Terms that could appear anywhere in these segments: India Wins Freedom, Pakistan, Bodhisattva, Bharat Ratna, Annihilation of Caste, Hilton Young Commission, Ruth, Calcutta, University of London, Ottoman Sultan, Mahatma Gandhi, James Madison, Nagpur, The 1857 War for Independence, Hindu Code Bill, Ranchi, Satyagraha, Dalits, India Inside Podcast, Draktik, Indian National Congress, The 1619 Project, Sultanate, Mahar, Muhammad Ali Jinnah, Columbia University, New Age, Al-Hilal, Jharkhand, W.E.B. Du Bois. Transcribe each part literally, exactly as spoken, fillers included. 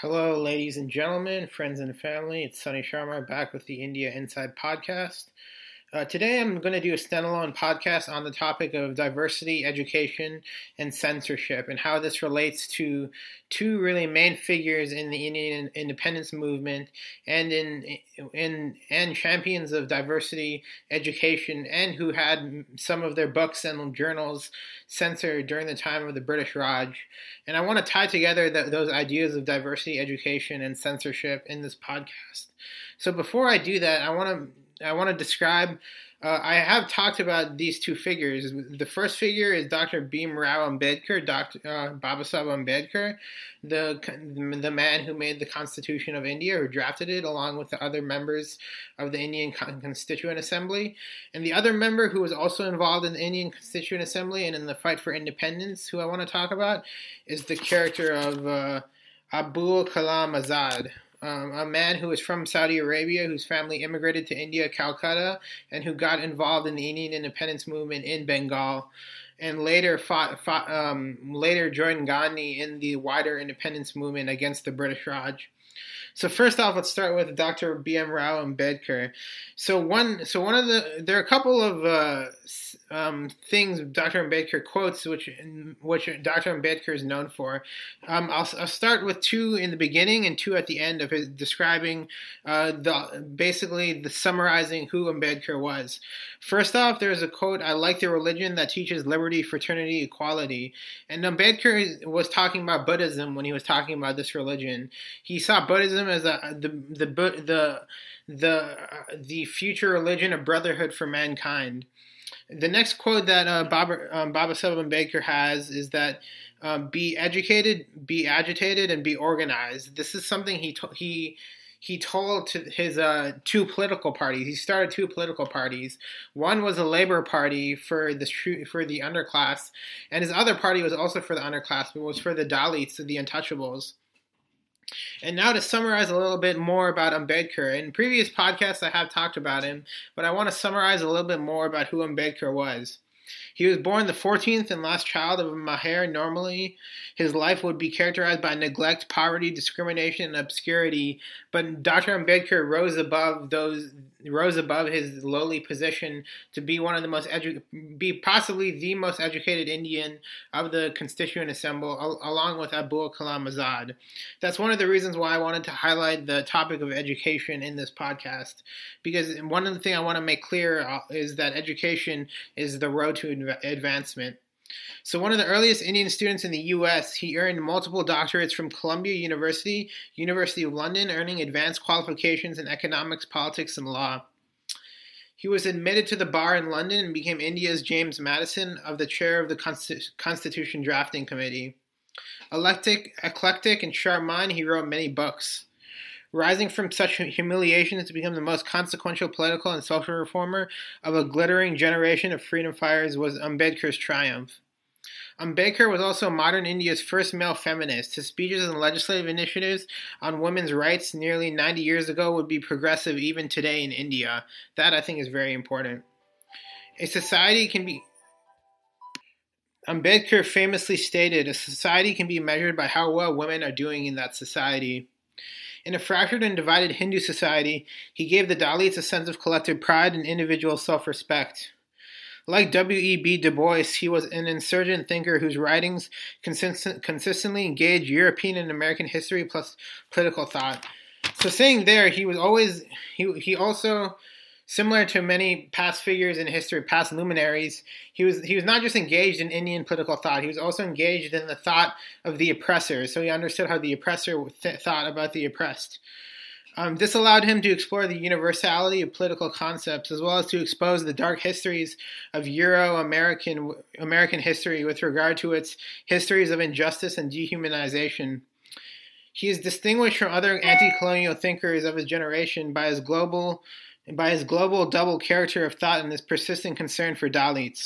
Hello, ladies and gentlemen, friends and family. It's Sunny Sharma back with the India Inside Podcast. Uh, today I'm going to do a standalone podcast on the topic of diversity, education, and censorship, and how this relates to two really main figures in the Indian independence movement and in in and champions of diversity, education, and who had some of their books and journals censored during the time of the British Raj. And I want to tie together the, those ideas of diversity, education, and censorship in this podcast. So before I do that, I want to I want to describe, uh, I have talked about these two figures. The first figure is Doctor B. R. Ambedkar, Doctor Uh, Baba Sahib Ambedkar, the, the man who made the Constitution of India, who drafted it, along with the other members of the Indian Constituent Assembly. And the other member who was also involved in the Indian Constituent Assembly and in the fight for independence, who I want to talk about, is the character of uh, Abul Kalam Azad. Um, a man who is from Saudi Arabia, whose family immigrated to India, Calcutta, and who got involved in the Indian independence movement in Bengal, and later fought, fought um, later joined Gandhi in the wider independence movement against the British Raj. So first off, let's start with Doctor B. M. Rao Ambedkar. So one, so one of the there are a couple of uh, um, things Doctor Ambedkar quotes, which which Doctor Ambedkar is known for. Um, I'll, I'll start with two in the beginning and two at the end of his describing uh, the basically the summarizing who Ambedkar was. First off, there is a quote: "I like the religion that teaches liberty, fraternity, equality." And Ambedkar was talking about Buddhism when he was talking about this religion. He saw Buddhism as a, the the the the the future religion of brotherhood for mankind. The next quote that uh, Baba um, Baba Sahib Ambedkar has is that um, be educated, be agitated, and be organized. This is something he to- he. He told to his uh, two political parties. He started two political parties. One was a Labour Party for the for the underclass, and his other party was also for the underclass, but was for the Dalits, the Untouchables. And now to summarize a little bit more about Ambedkar. In previous podcasts, I have talked about him, but I want to summarize a little bit more about who Ambedkar was. He was born the fourteenth and last child of a Mahar. Normally, his life would be characterized by neglect, poverty, discrimination, and obscurity, but Doctor Ambedkar rose above those rose above his lowly position to be one of the most edu- be possibly the most educated Indian of the Constituent Assembly, al- along with Abul Kalam Azad. That's one of the reasons why I wanted to highlight the topic of education in this podcast, because one of the things I want to make clear is that education is the road to adv- advancement. So one of the earliest Indian students in the U S, he earned multiple doctorates from Columbia University, University of London, earning advanced qualifications in economics, politics, and law. He was admitted to the bar in London and became India's James Madison of the chair of the Constitu- Constitution Drafting Committee. Eclectic, eclectic and sharp mind, he wrote many books. Rising from such humiliation to become the most consequential political and social reformer of a glittering generation of freedom fighters was Ambedkar's triumph. Ambedkar was also modern India's first male feminist. His speeches and legislative initiatives on women's rights nearly ninety years ago would be progressive even today in India. That, I think, is very important. A society can be... Ambedkar famously stated, "A society can be measured by how well women are doing in that society." In a fractured and divided Hindu society, he gave the Dalits a sense of collective pride and individual self-respect. Like W E B Du Bois, he was an insurgent thinker whose writings consist- consistently engaged European and American history plus political thought. So saying there, he was always, he, he also... similar to many past figures in history, past luminaries, he was he was not just engaged in Indian political thought. He was also engaged in the thought of the oppressor. So he understood how the oppressor th- thought about the oppressed. Um, this allowed him to explore the universality of political concepts, as well as to expose the dark histories of Euro-American American history with regard to its histories of injustice and dehumanization. He is distinguished from other anti-colonial thinkers of his generation by his global... by his global double character of thought and his persistent concern for Dalits.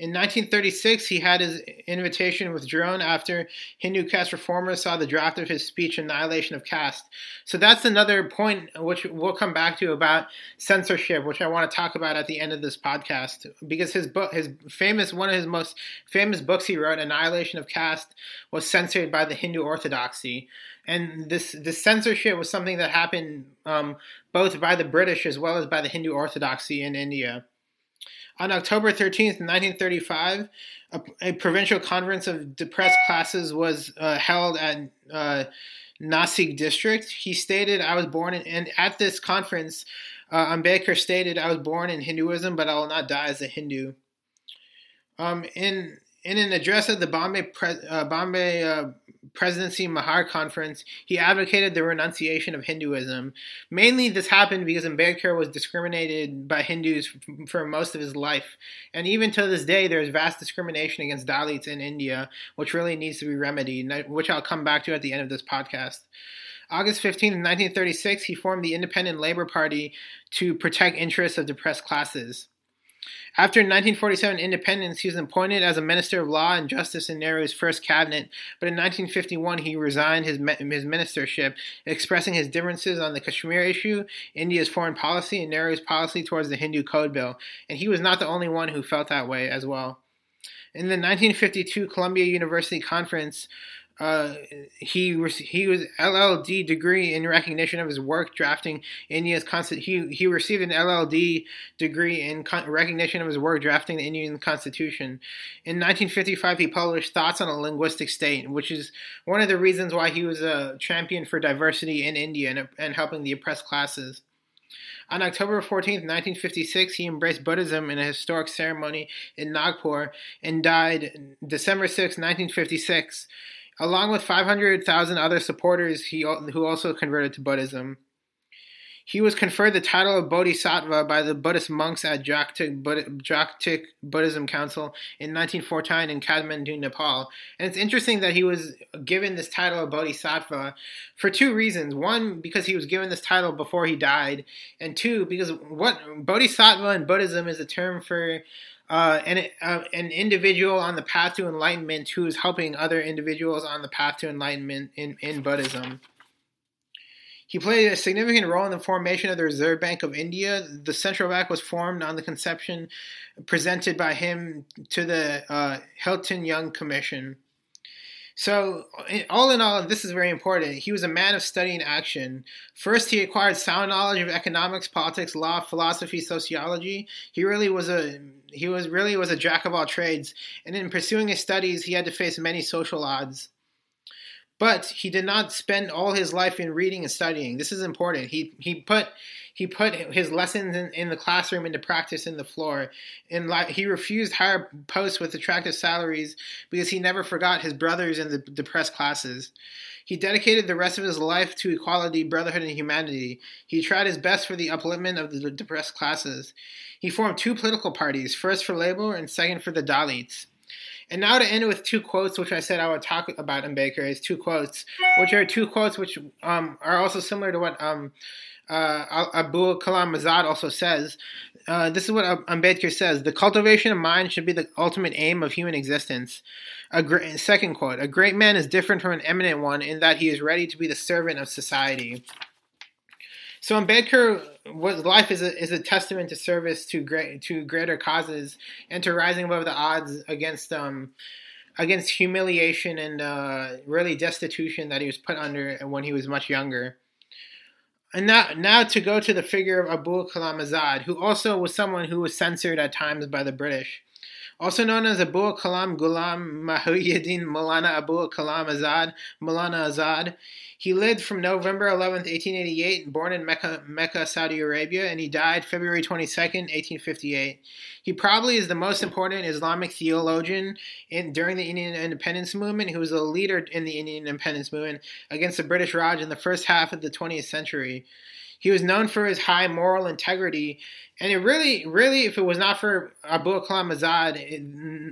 In nineteen thirty-six, he had his invitation withdrawn after Hindu caste reformers saw the draft of his speech, Annihilation of Caste. So that's another point which we'll come back to about censorship, which I want to talk about at the end of this podcast, because his book, his famous, one of his most famous books he wrote, Annihilation of Caste, was censored by the Hindu orthodoxy. And this, this censorship was something that happened um, both by the British as well as by the Hindu orthodoxy in India. On October thirteenth, nineteen thirty-five, a, a provincial conference of depressed classes was uh, held at uh, Nasik District. He stated, I was born in, and at this conference, uh, Ambedkar stated, I was born in Hinduism, but I will not die as a Hindu. Um, in in an address at the Bombay pre, uh, Bombay uh, Presidency Mahar conference, he advocated the renunciation of Hinduism. Mainly this happened because Ambedkar was discriminated by Hindus f- for most of his life. And even to this day, there's vast discrimination against Dalits in India, which really needs to be remedied, which I'll come back to at the end of this podcast. August fifteenth, nineteen thirty-six, he formed the Independent Labour Party to protect interests of depressed classes. After nineteen forty-seven independence, he was appointed as a Minister of Law and Justice in Nehru's first cabinet, but in nineteen fifty-one he resigned his his ministership, expressing his differences on the Kashmir issue, India's foreign policy, and Nehru's policy towards the Hindu Code Bill. And he was not the only one who felt that way as well. In the nineteen fifty-two Columbia University Conference, Uh, he was he was L L D degree in recognition of his work drafting India's consti- he he received an L L D degree in con- recognition of his work drafting the Indian Constitution. In nineteen fifty-five, he published Thoughts on a Linguistic State, which is one of the reasons why he was a champion for diversity in India and, and helping the oppressed classes. On October fourteenth, nineteen fifty-six, he embraced Buddhism in a historic ceremony in Nagpur and died December sixth, nineteen fifty-six. Along with five hundred thousand other supporters he, who also converted to Buddhism. He was conferred the title of Bodhisattva by the Buddhist monks at Draktik, Draktik Buddhism Council in nineteen fourteen in Kathmandu, Nepal. And it's interesting that he was given this title of Bodhisattva for two reasons. One, because he was given this title before he died. And two, because what Bodhisattva in Buddhism is a term for Uh, an, uh, an individual on the path to enlightenment who is helping other individuals on the path to enlightenment in, in Buddhism. He played a significant role in the formation of the Reserve Bank of India. The central bank was formed on the conception presented by him to the uh, Hilton Young Commission. So, all in all, this is very important. He was a man of study and action. First, he acquired sound knowledge of economics, politics, law, philosophy, sociology. He really was a he was really was a jack of all trades. And in pursuing his studies, he had to face many social odds. But he did not spend all his life in reading and studying. This is important. He he put he put his lessons in, in the classroom into practice in the floor. In life, he refused higher posts with attractive salaries because he never forgot his brothers in the depressed classes. He dedicated the rest of his life to equality, brotherhood, and humanity. He tried his best for the upliftment of the depressed classes. He formed two political parties, first for Labour and second for the Dalits. And now to end with two quotes, which I said I would talk about Ambedkar, is two quotes, which are two quotes which um, are also similar to what um, uh, Abul Kalam Azad also says. Uh, this is what Ambedkar says: "The cultivation of mind should be the ultimate aim of human existence." A great, second quote: "A great man is different from an eminent one in that he is ready to be the servant of society." So Ambedkar, was, life is a, is a testament to service to great, to greater causes and to rising above the odds against um against humiliation and uh, really destitution that he was put under when he was much younger. And now, now to go to the figure of Abul Kalam Azad, who also was someone who was censored at times by the British. Also known as Abul Kalam Ghulam Mahyuddin Maulana Abul Kalam Azad, Maulana Azad, he lived from November eleventh, eighteen eighty-eight, born in Mecca, Mecca, Saudi Arabia, and he died February twenty-second, eighteen fifty-eight. He probably is the most important Islamic theologian in, during the Indian independence movement, who was a leader in the Indian independence movement against the British Raj in the first half of the twentieth century. He was known for his high moral integrity, and it really, really, if it was not for Abul Kalam Azad, it,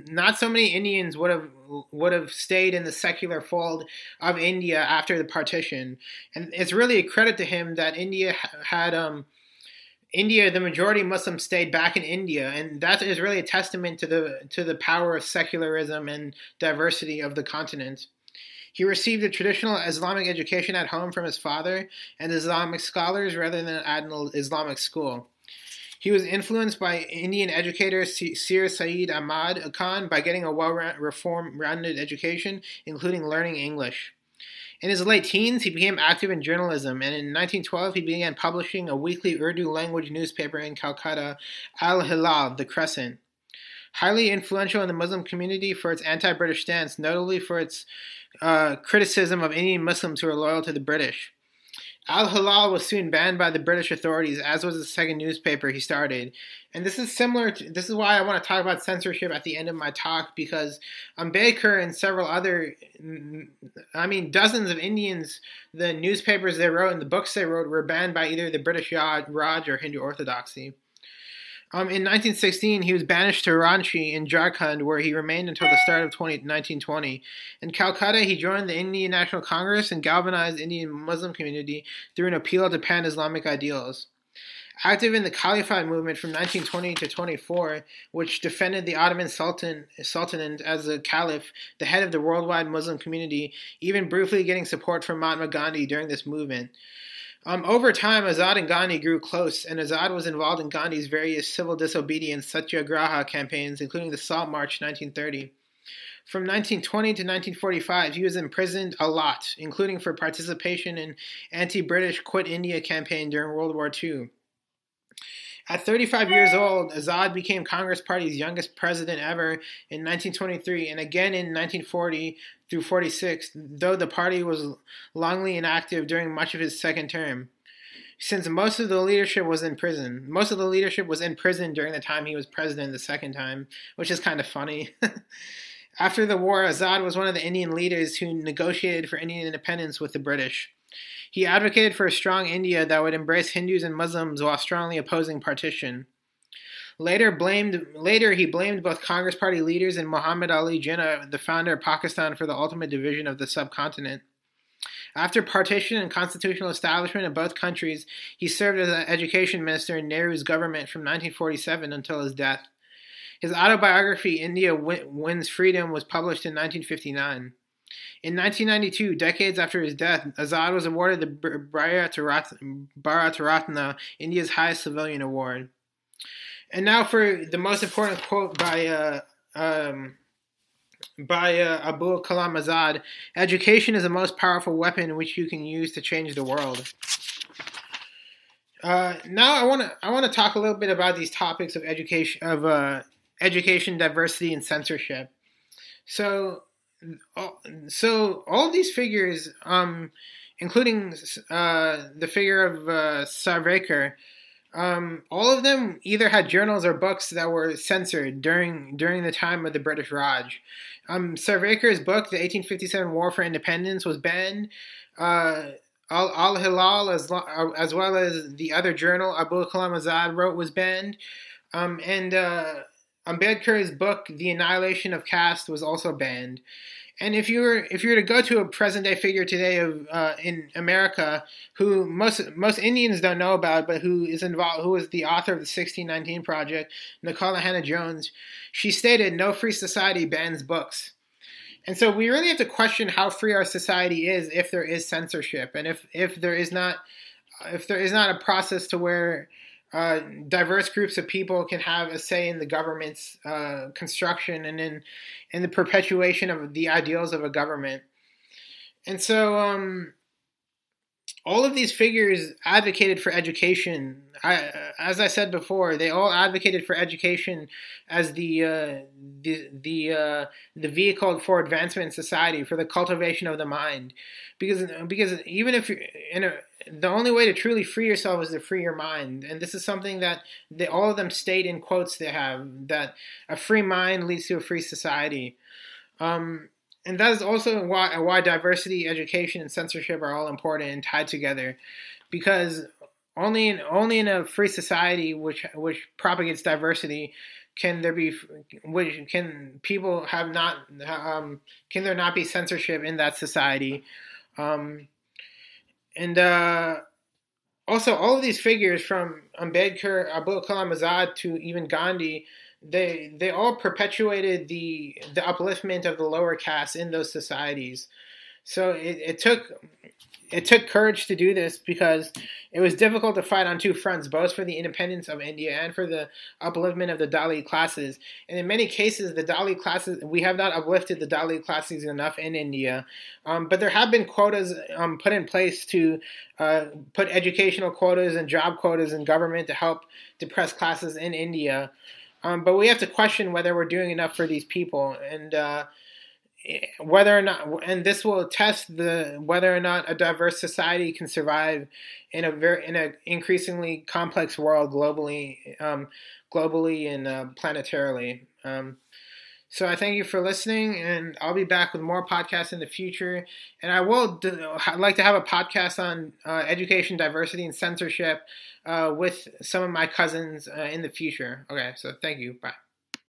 not so many Indians would have would have stayed in the secular fold of India after the partition. And it's really a credit to him that India had um, India, the majority Muslim stayed back in India, and that is really a testament to the to the power of secularism and diversity of the continent. He received a traditional Islamic education at home from his father and Islamic scholars rather than at an Islamic school. He was influenced by Indian educator Sir Syed Ahmad Khan by getting a well-reformed-rounded education, including learning English. In his late teens, he became active in journalism, and in nineteen twelve, he began publishing a weekly Urdu-language newspaper in Calcutta, Al-Hilal, The Crescent. Highly influential in the Muslim community for its anti-British stance, notably for its uh, criticism of Indian Muslims who were loyal to the British. Al-Hilal was soon banned by the British authorities, as was the second newspaper he started. And this is similar to, this is why I want to talk about censorship at the end of my talk, because Ambedkar and several other, I mean, dozens of Indians, the newspapers they wrote and the books they wrote were banned by either the British Raj or Hindu Orthodoxy. Um, in nineteen sixteen, he was banished to Ranchi in Jharkhand, where he remained until the start of nineteen twenty. In Calcutta, he joined the Indian National Congress and galvanized the Indian Muslim community through an appeal to pan-Islamic ideals. Active in the Caliphate movement from nineteen twenty to twenty-four, which defended the Ottoman Sultan, Sultanate as a caliph, the head of the worldwide Muslim community, even briefly getting support from Mahatma Gandhi during this movement. Um, over time, Azad and Gandhi grew close, and Azad was involved in Gandhi's various civil disobedience satyagraha campaigns, including the Salt March nineteen thirty. From nineteen twenty to nineteen forty-five, he was imprisoned a lot, including for participation in anti-British Quit India campaign during World War Two. At thirty-five years old, Azad became Congress Party's youngest president ever in nineteen twenty-three and again in nineteen forty through forty-six, though the party was longly inactive during much of his second term, since most of the leadership was in prison. Most of the leadership was in prison during the time he was president the second time, which is kind of funny. After the war, Azad was one of the Indian leaders who negotiated for Indian independence with the British. He advocated for a strong India that would embrace Hindus and Muslims while strongly opposing partition. Later, blamed, later he blamed both Congress Party leaders and Muhammad Ali Jinnah, the founder of Pakistan, for the ultimate division of the subcontinent. After partition and constitutional establishment of both countries, he served as an education minister in Nehru's government from nineteen forty-seven until his death. His autobiography, India Wins Freedom, was published in nineteen fifty-nine. In nineteen ninety-two, decades after his death, Azad was awarded the Bharat Ratna, India's highest civilian award. And now for the most important quote by uh, um, by uh, Abul Kalam Azad: "Education is the most powerful weapon which you can use to change the world." Uh, now I want to I want to talk a little bit about these topics of education, of uh, education, diversity, and censorship. So. So all these figures, um, including uh, the figure of uh, Sarvekar, um, all of them either had journals or books that were censored during during the time of the British Raj. Um, Sarvekar's book, The eighteen fifty-seven War for Independence, was banned. Uh, Al-Hilal, as, as well as the other journal Abul Kalam Azad wrote, was banned. Um, and... Uh, Ambedkar's book, The Annihilation of Caste, was also banned. And if you were if you were to go to a present-day figure today of uh, in America, who most most Indians don't know about, but who is involved, who was the author of the sixteen nineteen Project, Nicola Hannah-Jones, she stated, "No free society bans books." And so we really have to question how free our society is if there is censorship, and if, if there is not if there is not a process to where Uh, diverse groups of people can have a say in the government's uh, construction and in in the perpetuation of the ideals of a government. And so um, all of these figures advocated for education. I, as I said before, they all advocated for education as the uh, the the, uh, the vehicle for advancement in society, for the cultivation of the mind. Because because even if you're in a the only way to truly free yourself is to free your mind. And this is something that they, all of them state in quotes they have, that a free mind leads to a free society. Um, and that is also why, why diversity, education, and censorship are all important and tied together. Because only in, only in a free society which which propagates diversity can there be which can people have not um, can there not be censorship in that society. Um And uh, also, all of these figures from Ambedkar, Abul Kalam Azad to even Gandhi, they they all perpetuated the the upliftment of the lower castes in those societies. So it, it took it took courage to do this because it was difficult to fight on two fronts, both for the independence of India and for the upliftment of the Dalit classes. And in many cases, the Dalit classes, we have not uplifted the Dalit classes enough in India. Um, but there have been quotas um, put in place to uh, put educational quotas and job quotas in government to help depressed classes in India. Um, but we have to question whether we're doing enough for these people. And, uh, whether or not, and this will test the whether or not a diverse society can survive in a very in a increasingly complex world globally, um, globally and uh, planetarily. Um, so I thank you for listening, and I'll be back with more podcasts in the future. And I will do, I'd like to have a podcast on uh, education, diversity, and censorship uh, with some of my cousins uh, in the future. Okay, so thank you. Bye.